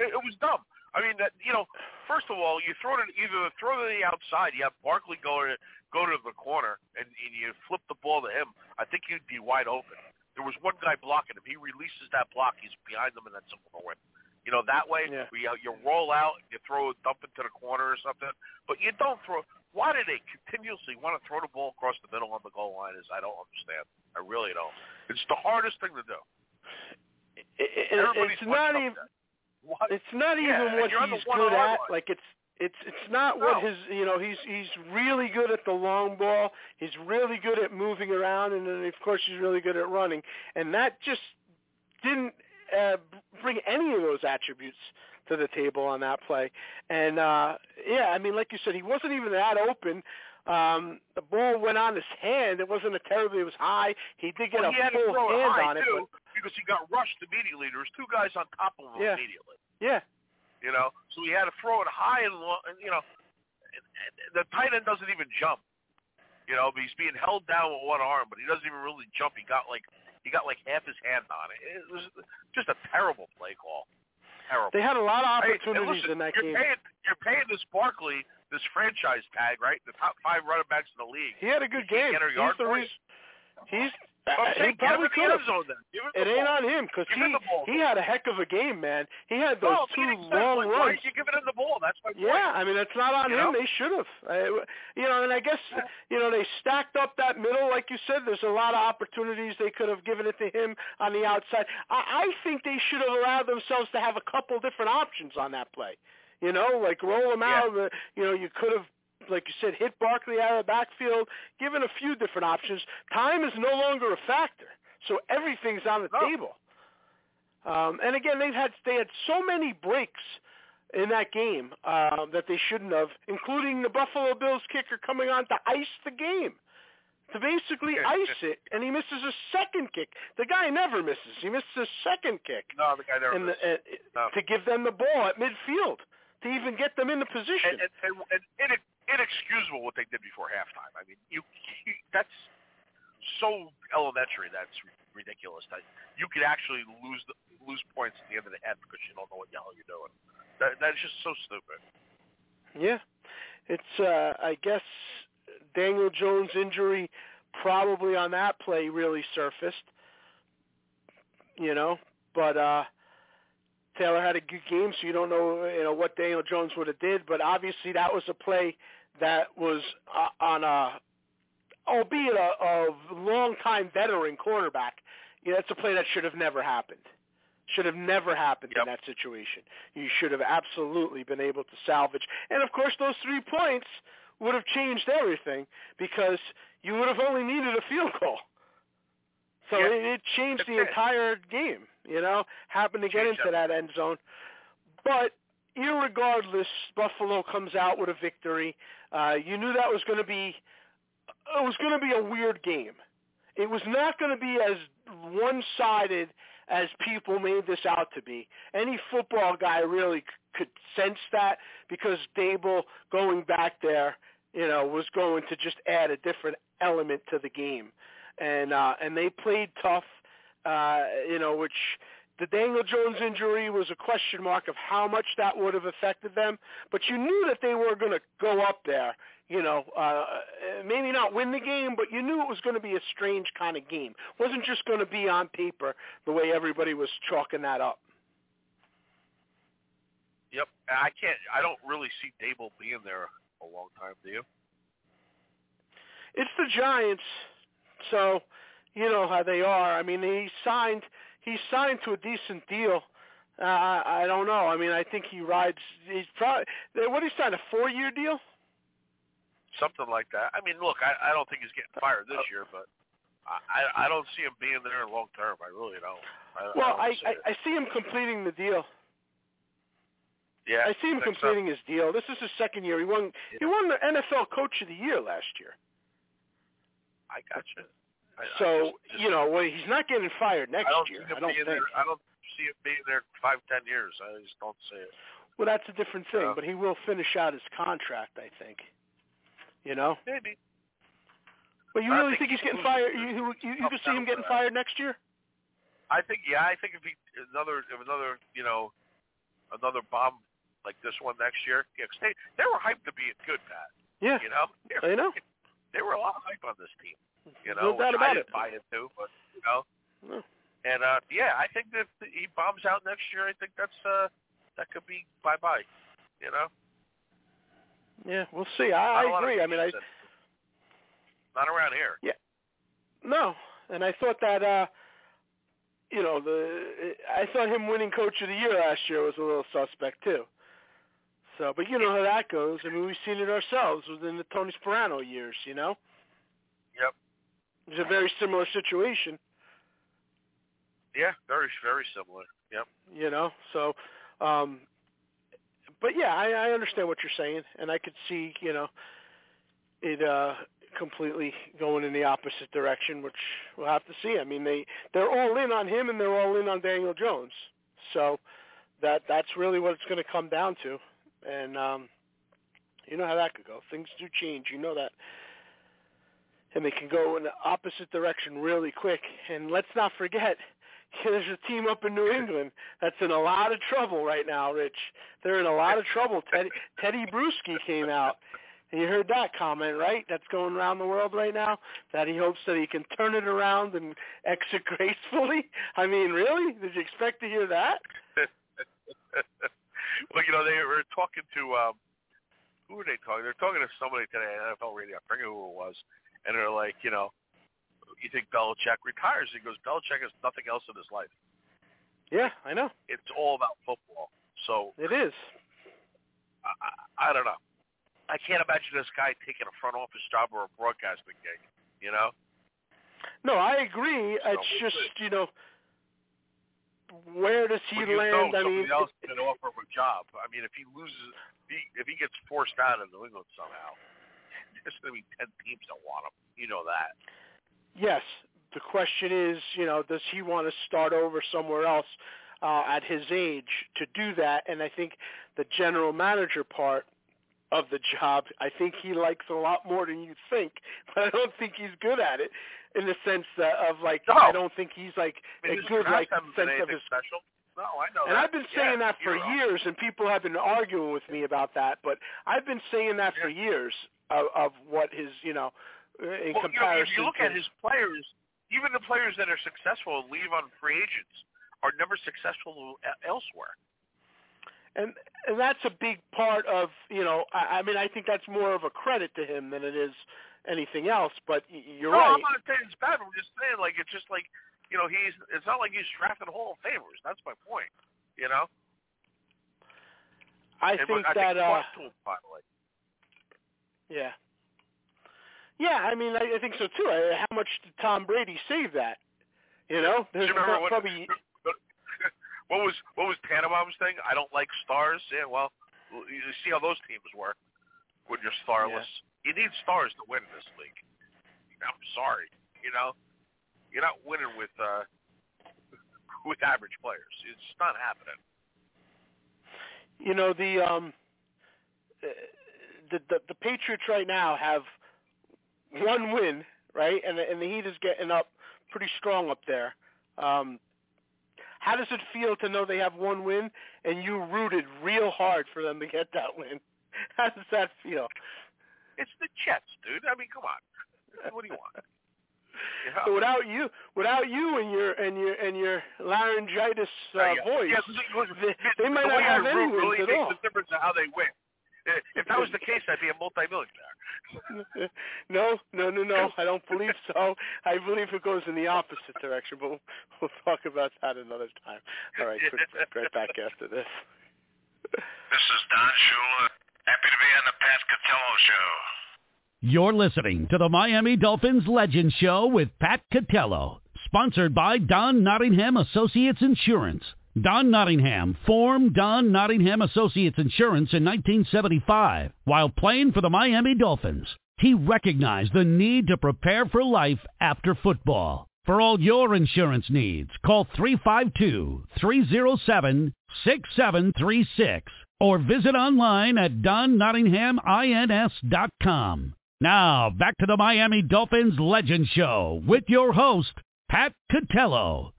it, it was dumb. I mean, that, you know, first of all, you throw it either throw it to the outside, you have Barkley go to, go to the corner, and, and you flip the ball to him. I think you'd be wide open. There was one guy blocking him. He releases that block. He's behind them, and that's a win. You know, that way, yeah. you, you roll out, you throw a dump into the corner or something. But you don't throw. Why do they continuously want to throw the ball across the middle on the goal line is I don't understand. I really don't. It's the hardest thing to do. It, it, it's, not even, it's not even yeah, what he's good at. Line. Like, it's. It's it's not what his, you know, he's he's really good at the long ball. He's really good at moving around, and then, of course, he's really good at running. And that just didn't uh, bring any of those attributes to the table on that play. And, uh, yeah, I mean, like you said, he wasn't even that open. Um, the ball went on his hand. It wasn't a terribly, it was high. He did get well, a full hand high on too, it. But, because he got rushed immediately. There was two guys on top of him yeah, immediately. Yeah. You know, so he had to throw it high and long, and, you know, and, and the tight end doesn't even jump. You know, but he's being held down with one arm, but he doesn't even really jump. He got like he got like half his hand on it. It was just a terrible play call. Terrible. They had a lot of opportunities hey, listen, in that you're game. Paying, you're paying this Barkley, this franchise tag, right? The top five running backs in the league. He had a good game. He's yard the reason. He's. I'm saying, he probably could have. It ain't ball. on him because he, he had a heck of a game, man. He had those no, two long like, runs. Why did you give him the ball? That's my point. Yeah, I mean, it's not on you him. Know? They should have. You know, and I guess, yeah. you know, they stacked up that middle. Like you said, there's a lot of opportunities they could have given it to him on the outside. I, I think they should have allowed themselves to have a couple different options on that play. You know, like roll him yeah. out. The, you know, you could have. Like you said, hit Barkley out of the backfield, given a few different options. Time is no longer a factor, so everything's on the no. table. Um, and again, they've had they had so many breaks in that game uh, that they shouldn't have, including the Buffalo Bills kicker coming on to ice the game, to basically ice it, and he misses a second kick. The guy never misses. He misses a second kick. No, the guy never misses. The, uh, no. To give them the ball at midfield, to even get them into position. And, and, and, and it, inexcusable what they did before halftime. I mean, you, you that's so elementary. That's ridiculous. That you could actually lose the, lose points at the end of the half because you don't know what the hell you're doing. That that's just so stupid. Yeah, it's uh, I guess Daniel Jones' injury probably on that play really surfaced. You know, but uh, Taylor had a good game, so you don't know you know what Daniel Jones would have did. But obviously, that was a play. That was uh, on a, albeit a, a long-time veteran cornerback. You know, that's a play that should have never happened. Should have never happened yep. in that situation. You should have absolutely been able to salvage. And, of course, those three points would have changed everything because you would have only needed a field goal. So yep. it, it changed the entire game, you know, happened to get into up. that end zone. But irregardless, Buffalo comes out with a victory. Uh, you knew that was going to be it was going to be a weird game. It was not going to be as one-sided as people made this out to be. Any football guy really c- could sense that because Dable going back there, you know, was going to just add a different element to the game, and uh, and they played tough, uh, you know, which. The Daniel Jones injury was a question mark of how much that would have affected them, but you knew that they were going to go up there, you know, uh, maybe not win the game, but you knew it was going to be a strange kind of game. It wasn't just going to be on paper the way everybody was chalking that up. Yep. I can't, I don't really see Dable being there a long time, do you? It's the Giants, so you know how they are. I mean, he signed... He signed to a decent deal, Uh, I don't know. I mean, I think he rides. He's probably what he signed a four-year deal, something like that. I mean, look, I, I don't think he's getting fired this year, but I, I don't see him being there long term. I really don't. I, well, I, don't I, I, I see him completing the deal. Yeah, I see him completing so. his deal. This is his second year. He won. Yeah. He won the N F L Coach of the Year last year. I gotcha. I, so I just, just, you know, well, he's not getting fired next I don't year. See him I don't think. There, I don't. See it being there five, ten years. I just don't see it. Well, that's a different thing, yeah. But he will finish out his contract, I think. You know? Maybe. But you I really think, think he's getting fired? You you, you could see him getting fired next year? I think, yeah. I think if he another if another you know another bomb like this one next year, yeah, cause they they were hyped to be good, Pat. Yeah. You know. They, I know. They were a lot of hype on this team. You know, no doubt about it. I didn't buy it too, but you know. No. And, uh, yeah, I think that if he bombs out next year, I think that's uh, that could be bye-bye, you know? Yeah, we'll see. I, I agree. I mean, I... Not around here. Yeah. No. And I thought that, uh, you know, the I thought him winning Coach of the Year last year was a little suspect, too. So, but you know how that goes. I mean, we've seen it ourselves within the Tony Sperano years, you know? Yep. It was a very similar situation. Yeah, very, very similar. Yep. You know, so, um, but yeah, I, I understand what you're saying, and I could see, you know, it uh, completely going in the opposite direction, which we'll have to see. I mean, they they're all in on him, and they're all in on Daniel Jones, so that that's really what it's going to come down to, and um, you know how that could go. Things do change, you know that. And they can go in the opposite direction really quick, and let's not forget. There's a team up in New England that's in a lot of trouble right now, Rich. They're in a lot of trouble. Teddy, Teddy Bruschi came out. And you heard that comment, right? That's going around the world right now, that he hopes that he can turn it around and exit gracefully. I mean, really? Did you expect to hear that? Well, you know, they were talking to um, – who were they talking? They were talking to somebody today on N F L Radio. I forget who it was. And they're like, you know, you think Belichick retires? He goes, Belichick has nothing else in his life. Yeah, I know. It's all about football. So it is. I, I, I don't know. I can't imagine this guy taking a front office job or a broadcasting gig, you know? No, I agree. So it's just, it. you know, where does he well, you land? Know, I mean, somebody else can offer him a job. I mean, if he loses, if he, if he gets forced out of New England somehow, there's going to be ten teams that want him. You know that. Yes, the question is, you know, does he want to start over somewhere else uh, at his age to do that? And I think the general manager part of the job, I think he likes a lot more than you think, but I don't think he's good at it in the sense that, of like, no. I don't think he's like I mean, a good like sense of his special. No, I know. And that. I've been saying yeah, that for years, and people have been arguing with me about that, but I've been saying that yeah. for years of, of what his, you know. In well, you know, if you look at his players, even the players that are successful and leave on free agents are never successful elsewhere. And and that's a big part of, you know, I, I mean, I think that's more of a credit to him than it is anything else, but you're no, right. No, I'm not saying it's bad, but I'm just saying, like, it's just like, you know, he's it's not like he's drafting Hall of Famers. That's my point, you know? I and think I that, think uh... Him, finally. Yeah. Yeah, I mean, I, I think so, too. I, how much did Tom Brady save that? You know? There's not what, probably... what was what was Tannenbaum's thing? I don't like stars. Yeah, well, you see how those teams work when you're starless. Yeah. You need stars to win this league. I'm sorry. You know? You're not winning with uh, with average players. It's not happening. You know, the um, the, the the Patriots right now have... one win, right? And, and the Heat is getting up pretty strong up there. Um, how does it feel to know they have one win and you rooted real hard for them to get that win? How does that feel? It's the Jets, dude. I mean, come on. What do you want? Yeah. So without you, without you and your and your and your laryngitis uh, uh, yeah. voice, yeah, listen, they, they might the not have I any wins really at all. It makes a difference in how they win. If that was the case, I'd be a multi-millionaire. No, no, no, no. I don't believe so. I believe it goes in the opposite direction, but we'll, we'll talk about that another time. All right, quick break, right back after this. This is Don Shula. Happy to be on the Pat Catello Show. You're listening to the Miami Dolphins Legend Show with Pat Catello, sponsored by Don Nottingham Associates Insurance. Don Nottingham formed Don Nottingham Associates Insurance in nineteen seventy-five while playing for the Miami Dolphins. He recognized the need to prepare for life after football. For all your insurance needs, call three five two, three zero seven, six seven three six or visit online at don nottingham ins dot com. Now, back to the Miami Dolphins Legend Show with your host, Pat Catello.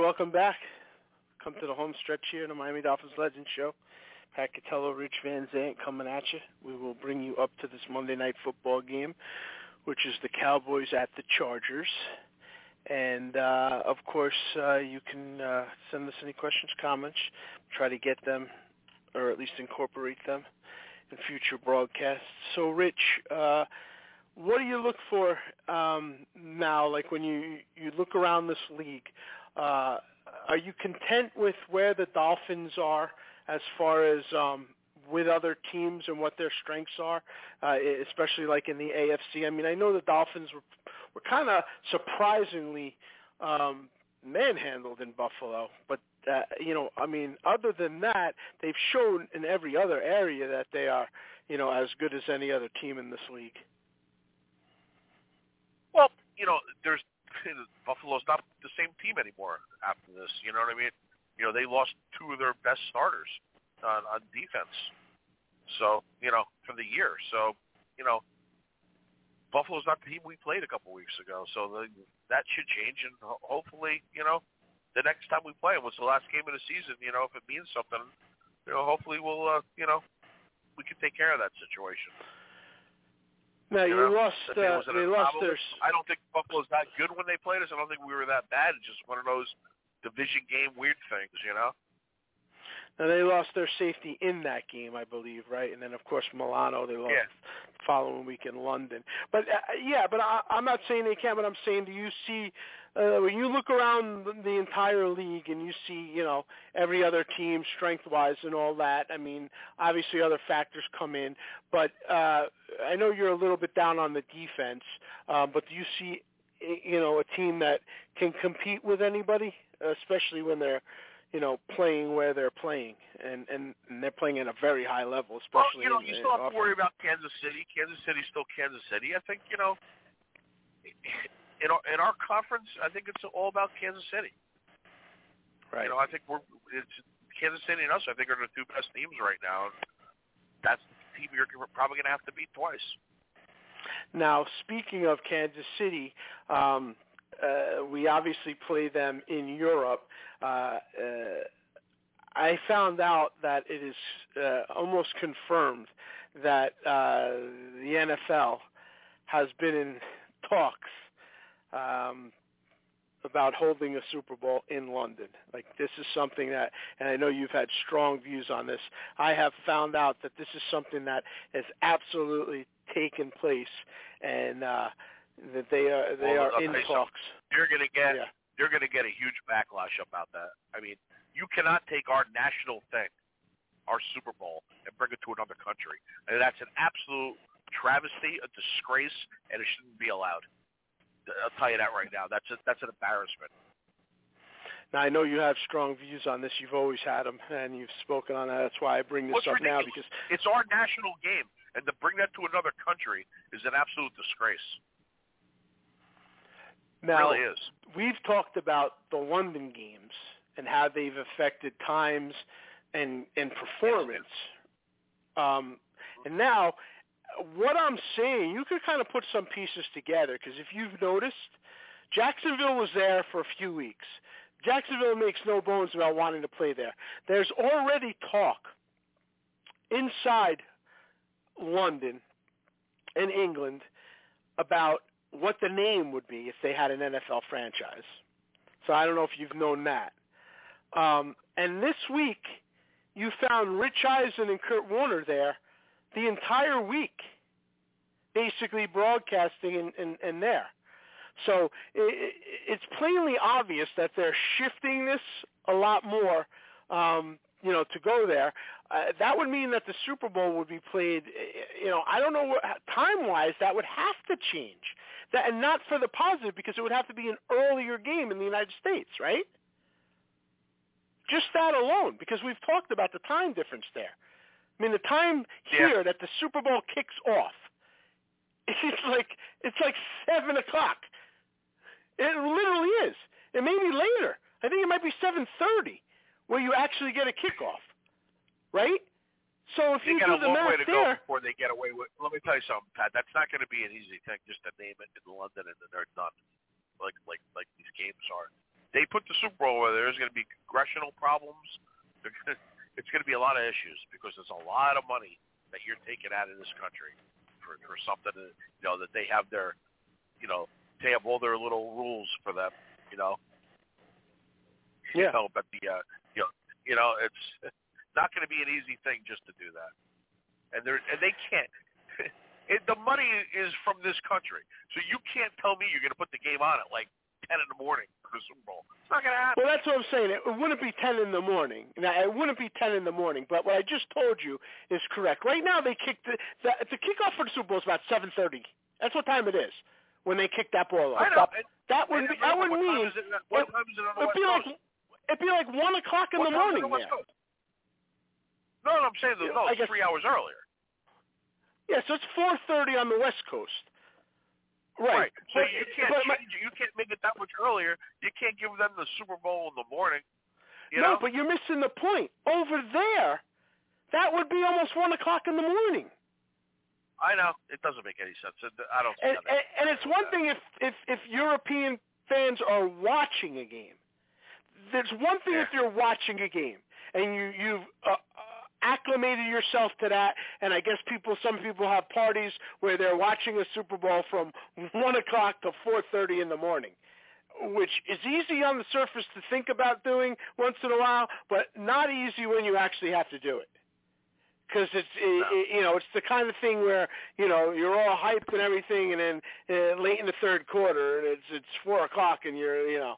Welcome back. Come to the home stretch here in the Miami Dolphins Legend Show. Pat Catello, Rich Van Zandt coming at you. We will bring you up to this Monday night football game, which is the Cowboys at the Chargers. And, uh, of course, uh, you can uh, send us any questions, comments, try to get them or at least incorporate them in future broadcasts. So, Rich, uh, what do you look for um, now, like when you, you look around this league? Uh, are you content with where the Dolphins are as far as um, with other teams and what their strengths are, uh, especially like in the A F C? I mean, I know the Dolphins were, were kind of surprisingly um, manhandled in Buffalo, but, uh, you know, I mean, other than that, they've shown in every other area that they are, you know, as good as any other team in this league. Well, you know, there's – Buffalo's not the same team anymore after this. You know what I mean? You know, they lost two of their best starters on, on defense. So, you know, for the year. So, you know, Buffalo's not the team we played a couple weeks ago. So the, that should change. And hopefully, you know, the next time we play them was the last game of the season. You know, if it means something, you know, hopefully we'll, uh, you know, we can take care of that situation. No, you, you know, lost. Uh, they lost their... I don't think Buffalo's that good when they played us. I don't think we were that bad. It's just one of those division game weird things, you know. Now, they lost their safety in that game, I believe, right? And then, of course, Milano, they lost yeah. the following week in London. But, uh, yeah, but I, I'm not saying they can't, but I'm saying do you see uh, – when you look around the entire league and you see, you know, every other team strength-wise and all that, I mean, obviously other factors come in. But uh, I know you're a little bit down on the defense, uh, but do you see, you know, a team that can compete with anybody, especially when they're – you know, playing where they're playing, and, and, and they're playing at a very high level, especially. Well, you know, in, you still have to worry about Kansas City. Kansas City's still Kansas City. I think, you know, in our, in our conference, I think it's all about Kansas City. Right. You know, I think we're it's Kansas City and us, I think, are the two best teams right now. That's the team you're probably going to have to beat twice. Now, speaking of Kansas City, um, Uh, we obviously play them in Europe. Uh, uh, I found out that it is uh, almost confirmed that uh, the N F L has been in talks um, about holding a Super Bowl in London. Like, this is something that, and I know you've had strong views on this, I have found out that this is something that has absolutely taken place, and uh, that they are they well, are in talks. You're gonna get yeah. you're gonna get a huge backlash about that. I mean, you cannot take our national thing, our Super Bowl, and bring it to another country. And that's an absolute travesty, a disgrace, and it shouldn't be allowed. I'll tell you that right now. That's a, that's an embarrassment. Now, I know you have strong views on this. You've always had them, and you've spoken on that. That's why I bring this What's up ridiculous? now because it's our national game, and to bring that to another country is an absolute disgrace. Now, really is. We've talked about the London games and how they've affected times and, and performance. Um, and now, what I'm saying, you could kind of put some pieces together, because if you've noticed, Jacksonville was there for a few weeks. Jacksonville makes no bones about wanting to play there. There's already talk inside London and England about what the name would be if they had an N F L franchise. So I don't know if you've known that. Um, and this week, you found Rich Eisen and Kurt Warner there the entire week, basically broadcasting in, in, in there. So it, it's plainly obvious that they're shifting this a lot more, um, you know, to go there. Uh, that would mean that the Super Bowl would be played, you know, I don't know, what, time-wise, that would have to change. That, and not for the positive, because it would have to be an earlier game in the United States, right? Just that alone, because we've talked about the time difference there. I mean, the time here yeah. that the Super Bowl kicks off, it's like it's like seven o'clock. It literally is. It may be later. I think it might be seven thirty where you actually get a kickoff, right? So if you, you got do the a long math way to there, go before they get away with. Let me tell you something, Pat. That's not going to be an easy thing just to name it in London and then they're done, like like like these games are. They put the Super Bowl where there's going to be congressional problems. Gonna, it's going to be a lot of issues because there's a lot of money that you're taking out of this country for for something that, you know, that they have their, you know, they have all their little rules for them, you know. Yeah. You know, but the uh, you know, you know it's. Not going to be an easy thing just to do that, and they and they can't. It, the money is from this country, so you can't tell me you're going to put the game on at like ten in the morning for the Super Bowl. It's not going to happen. Well, that's what I'm saying. It wouldn't be ten in the morning. Now, it wouldn't be ten in the morning. But what I just told you is correct. Right now, they kick the, the the kickoff for the Super Bowl is about seven thirty. That's what time it is when they kick that ball off. I know. That, that would be, that would what mean it, what it, it'd be like it'd be like one o'clock in what the morning there. No, no, I'm saying, the, no, it's guess, three hours earlier. Yeah, so it's four thirty on the West Coast. Right. right. So but, you can't change, my, you can't make it that much earlier. You can't give them the Super Bowl in the morning. You no, know? But you're missing the point. Over there, that would be almost one o'clock in the morning. I know. It doesn't make any sense. I don't see and, that. And, and it's one thing if, if, if European fans are watching a game. There's one thing yeah. if you're watching a game and you, you've uh, – acclimated yourself to that, and I guess people, some people have parties where they're watching a Super Bowl from one o'clock to four thirty in the morning, which is easy on the surface to think about doing once in a while, but not easy when you actually have to do it. Because it's, it, it, you know, it's the kind of thing where, you know, you're all hyped and everything, and then uh, late in the third quarter, and it's it's four o'clock, and you're, you know,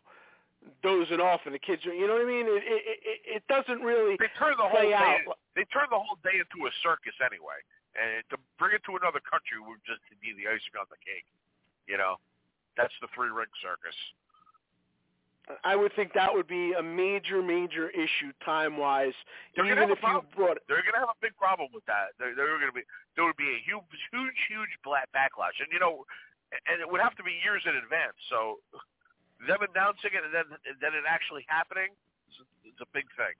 dozing off, and the kids are, you know what I mean? It it, it, it doesn't really they turn the play whole out. Day, they turn the whole day into a circus anyway, and to bring it to another country would just be the icing on the cake, you know? That's the three-ring circus. I would think that would be a major, major issue time-wise. They're going to have a problem. They're going to have a big problem with that. They're, they're going to be there would be a huge, huge, huge black backlash, and you know, and it would have to be years in advance. So them announcing it and then then it actually happening, it's, it's a big thing.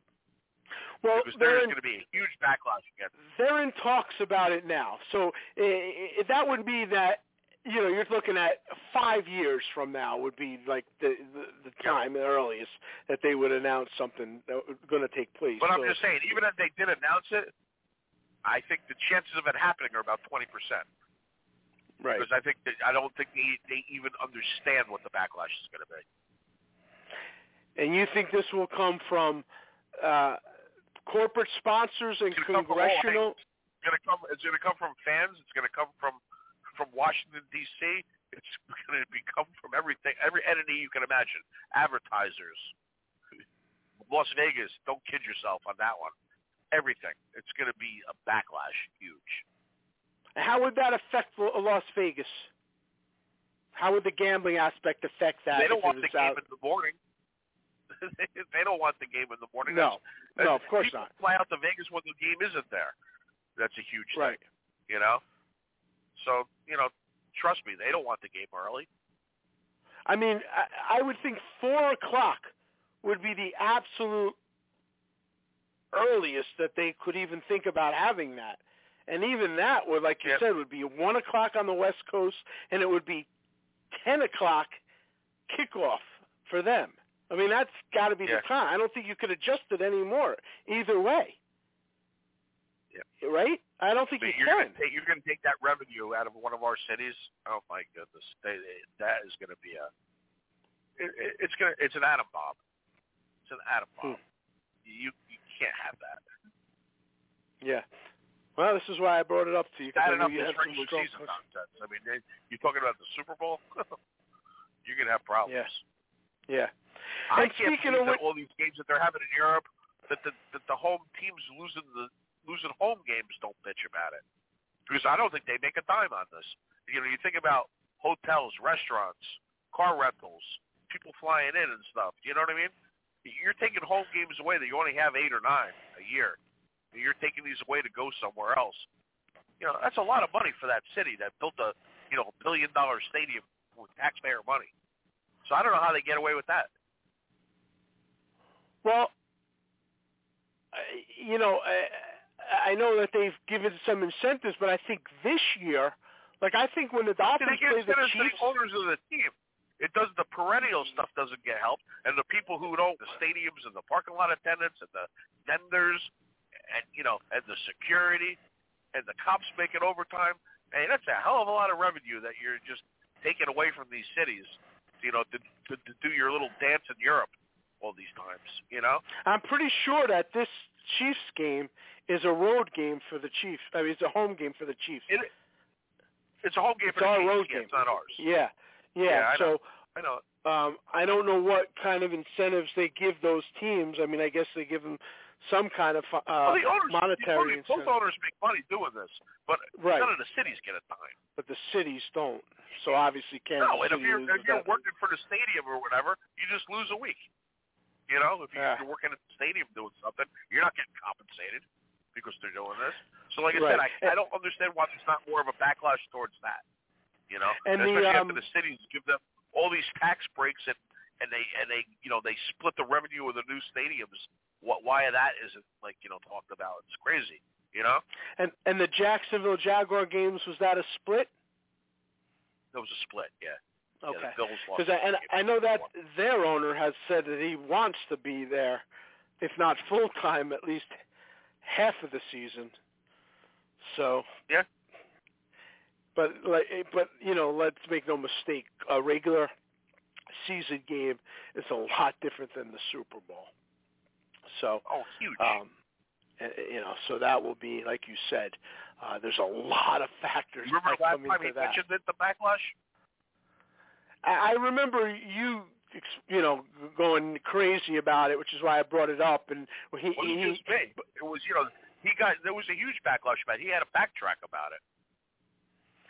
Well, there's going to be a huge backlash again. They're in talks about it now, so uh, that would be that. You know, you're looking at five years from now would be like the the, the time yeah. earliest that they would announce something that was going to take place. But so, I'm just saying, even if they did announce it, I think the chances of it happening are about twenty percent. Right. Because I think that, I don't think they, they even understand what the backlash is going to be. And you think this will come from uh, corporate sponsors and it's congressional? It's going to come. It's going to come from fans. It's going to come from. From Washington D C, it's going to become from everything, every entity you can imagine. Advertisers, Las Vegas. Don't kid yourself on that one. Everything. It's going to be a backlash, huge. How would that affect Las Vegas? How would the gambling aspect affect that? They don't want the game out in the morning. They don't want the game in the morning. No, that's, no, that's, of course not. People fly out to Vegas when the game isn't there. That's a huge right. thing. You know. So, you know, trust me, they don't want the game early. I mean, I, I would think four o'clock would be the absolute earliest that they could even think about having that. And even that, would, like you yeah. said, would be one o'clock on the West Coast, and it would be ten o'clock kickoff for them. I mean, that's got to be yeah. the time. I don't think you could adjust it anymore either way. Yeah. Right? I don't think so you you're can. Gonna take, you're going to take that revenue out of one of our cities. Oh my goodness, they, they, that is going to be a. It, it, it's going. It's an atom bomb. It's an atom bomb. Hmm. You you can't have that. Yeah. Well, this is why I brought it up to you. It's not enough this regular season nonsense. I mean, they, you're talking about the Super Bowl. You're going to have problems. Yes. Yeah. I and can't speaking believe of that all these games that they're having in Europe, that the that the home teams losing the. Losing home games, don't bitch about it, because I don't think they make a dime on this. You know, you think about hotels, restaurants, car rentals, people flying in and stuff. You know what I mean? You're taking home games away that you only have eight or nine a year. You're taking these away to go somewhere else. You know, that's a lot of money for that city that built a, you know, billion dollar stadium with taxpayer money. So I don't know how they get away with that. Well, you know. I, I know that they've given some incentives, but I think this year, like I think when the Dolphins play the Chiefs, the owners of the team, it does the perennial stuff doesn't get helped, and the people who own the stadiums and the parking lot attendants and the vendors, and you know, and the security, and the cops making overtime. Hey, that's a hell of a lot of revenue that you're just taking away from these cities, you know, to to, to do your little dance in Europe all these times. You know, I'm pretty sure that this Chiefs game is a road game for the Chiefs. I mean, it's a home game for the Chiefs. It, it's a home game it's for the Chiefs. Road game. It's not ours. Yeah, yeah. yeah I so know. I know. Um, I don't know what kind of incentives they give those teams. I mean, I guess they give them some kind of uh, well, the owners, monetary. The owners, both owners make money doing this, but right. none of the cities get a dime. But the cities don't. So obviously, Kansas no. And City if you're, if you're working for the stadium or whatever, you just lose a week. You know, if you're yeah. working at the stadium doing something, you're not getting compensated because they're doing this. So, like I right. said, I, I don't understand why there's not more of a backlash towards that. You know, and especially the, um, after the cities give them all these tax breaks and, and they and they you know they split the revenue of the new stadiums. What why that isn't like you know talked about? It's crazy. You know. And and the Jacksonville Jaguar games, was that a split? That was a split. Yeah. Okay, because yeah, and I know that their owner has said that he wants to be there, if not full time, at least half of the season. So yeah, but like, but you know, let's make no mistake, a regular season game is a lot different than the Super Bowl. So, oh, huge. Um, you know, so that will be, like you said, uh, there's a lot of factors. Remember last time you mentioned it, the backlash? I, I remember you, you know, going crazy about it, which is why I brought it up. And he, well, he, just he it was, you know, he got there was a huge backlash about it. He had to backtrack about it.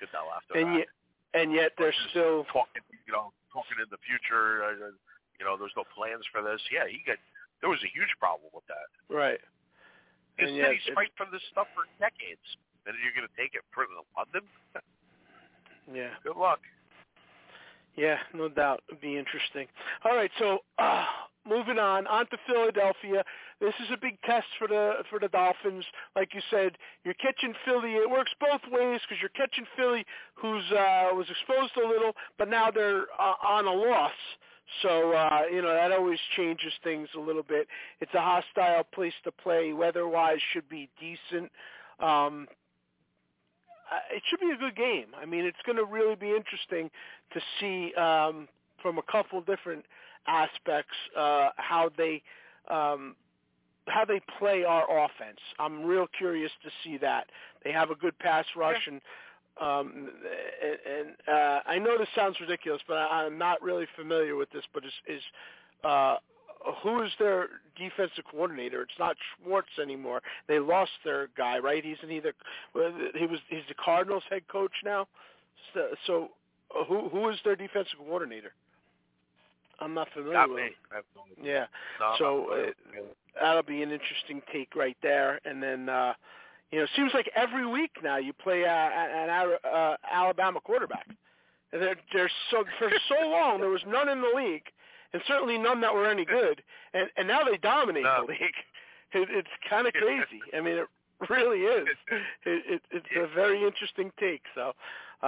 Catello after and that. Yet, and yet they're still talking, you know, talking in the future. Uh, you know, there's no plans for this. Yeah, he got. There was a huge problem with that. Right. His and city's fight for this stuff for decades. Then you're going to take it for London? Yeah. Good luck. Yeah, no doubt. It'd be interesting. All right, so uh, moving on, on to Philadelphia. This is a big test for the for the Dolphins. Like you said, you're catching Philly. It works both ways because you're catching Philly, who's uh, was exposed a little, but now they're uh, on a loss. So, uh, you know, that always changes things a little bit. It's a hostile place to play. Weather-wise should be decent. Um, it should be a good game. I mean, it's going to really be interesting to see um, from a couple different aspects uh, how they um, how they play our offense. I'm real curious to see that. They have a good pass rush and Um, and, and uh, I know this sounds ridiculous, but I, I'm not really familiar with this. But is, is uh, who is their defensive coordinator? It's not Schwartz anymore. They lost their guy, right? He's in either he was he's the Cardinals head coach now. So, so uh, who who is their defensive coordinator? I'm not familiar not with him. Yeah, no, so it, that'll be an interesting take right there, and then. Uh, You know, it seems like every week now you play uh, an uh, Alabama quarterback. They're, they're so for so long there was none in the league, and certainly none that were any good. And and now they dominate no. the league. It, it's kind of crazy. I mean, it really is. It, it, it's a very interesting take. So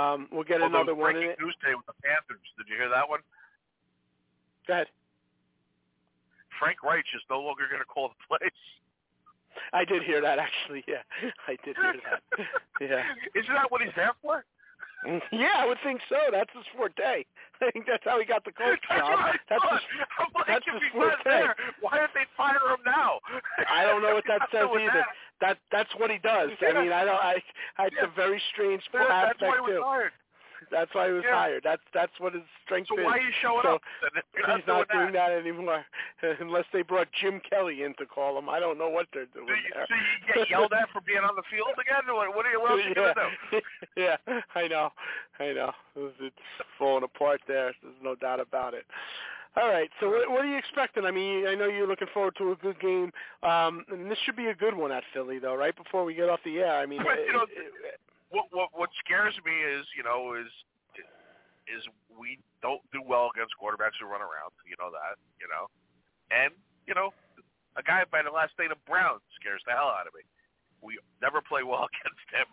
um, we'll get well, another one in it. Breaking news today with the Panthers. Did you hear that one? Go ahead. Frank Reich is no longer going to call the plays. I did hear that, actually, yeah. I did hear that, yeah. Isn't that what he's there for? Yeah, I would think so. That's his forte. I think that's how he got the coach job. That's his, that's his forte. Why did they fire him now? I don't know what that says either. That That's what he does. I mean, I don't. I. I it's a very strange aspect, too. That's why he was hired. That's why he was yeah. hired. That's that's what his strength so is. So why are you showing so up? He's not doing that, that anymore, unless they brought Jim Kelly in to call him. I don't know what they're doing. So you, there. So you get yelled at for being on the field again? What are you, what else yeah. you going to do? Yeah, I know. I know. It's falling apart there. There's no doubt about it. All right, so what, what are you expecting? I mean, I know you're looking forward to a good game. Um, and this should be a good one at Philly, though, right before we get off the air. I mean, but, you know, it, it, What, what what scares me is, you know, is is we don't do well against quarterbacks who run around. You know that, you know. And, you know, a guy by the last name of Brown scares the hell out of me. We never play well against him.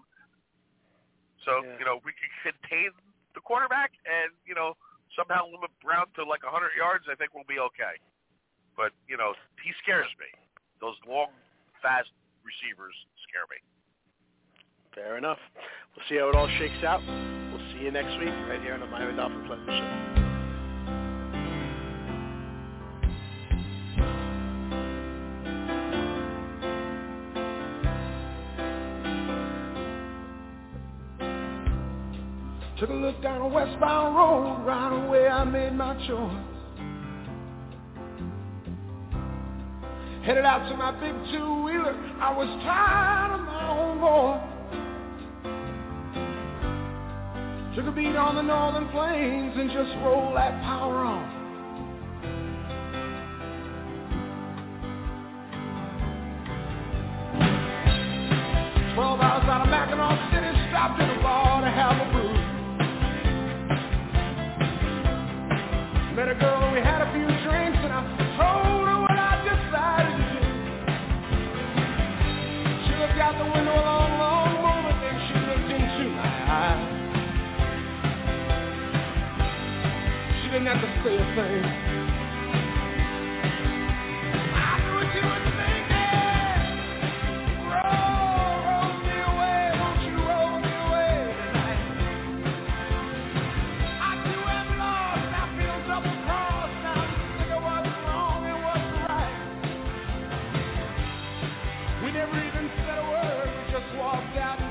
So, yeah. you know, we can contain the quarterback and, you know, somehow limit Brown to like one hundred yards, I think we'll be okay. But, you know, he scares me. Those long, fast receivers scare me. Fair enough. We'll see how it all shakes out. We'll see you next week right here on the Miami Dolphin Pleasure Show. Took a look down a westbound road, right away I made my choice. Headed out to my big two-wheeler, I was tired of my own voice. Took a beat on the northern plains and just rolled that power on. Twelve hours out of Mackinac City, stopped in a bar to have a brew. Met a girl and we had a few drinks and I told her what I decided to do. She looked out the window a long, long moment, then she looked into my eyes. Didn't have to say a thing. I knew what you were thinking. Roll, roll me away, won't you roll me away tonight? I do am lost, I feel double crossed. instead of words, we just walked out.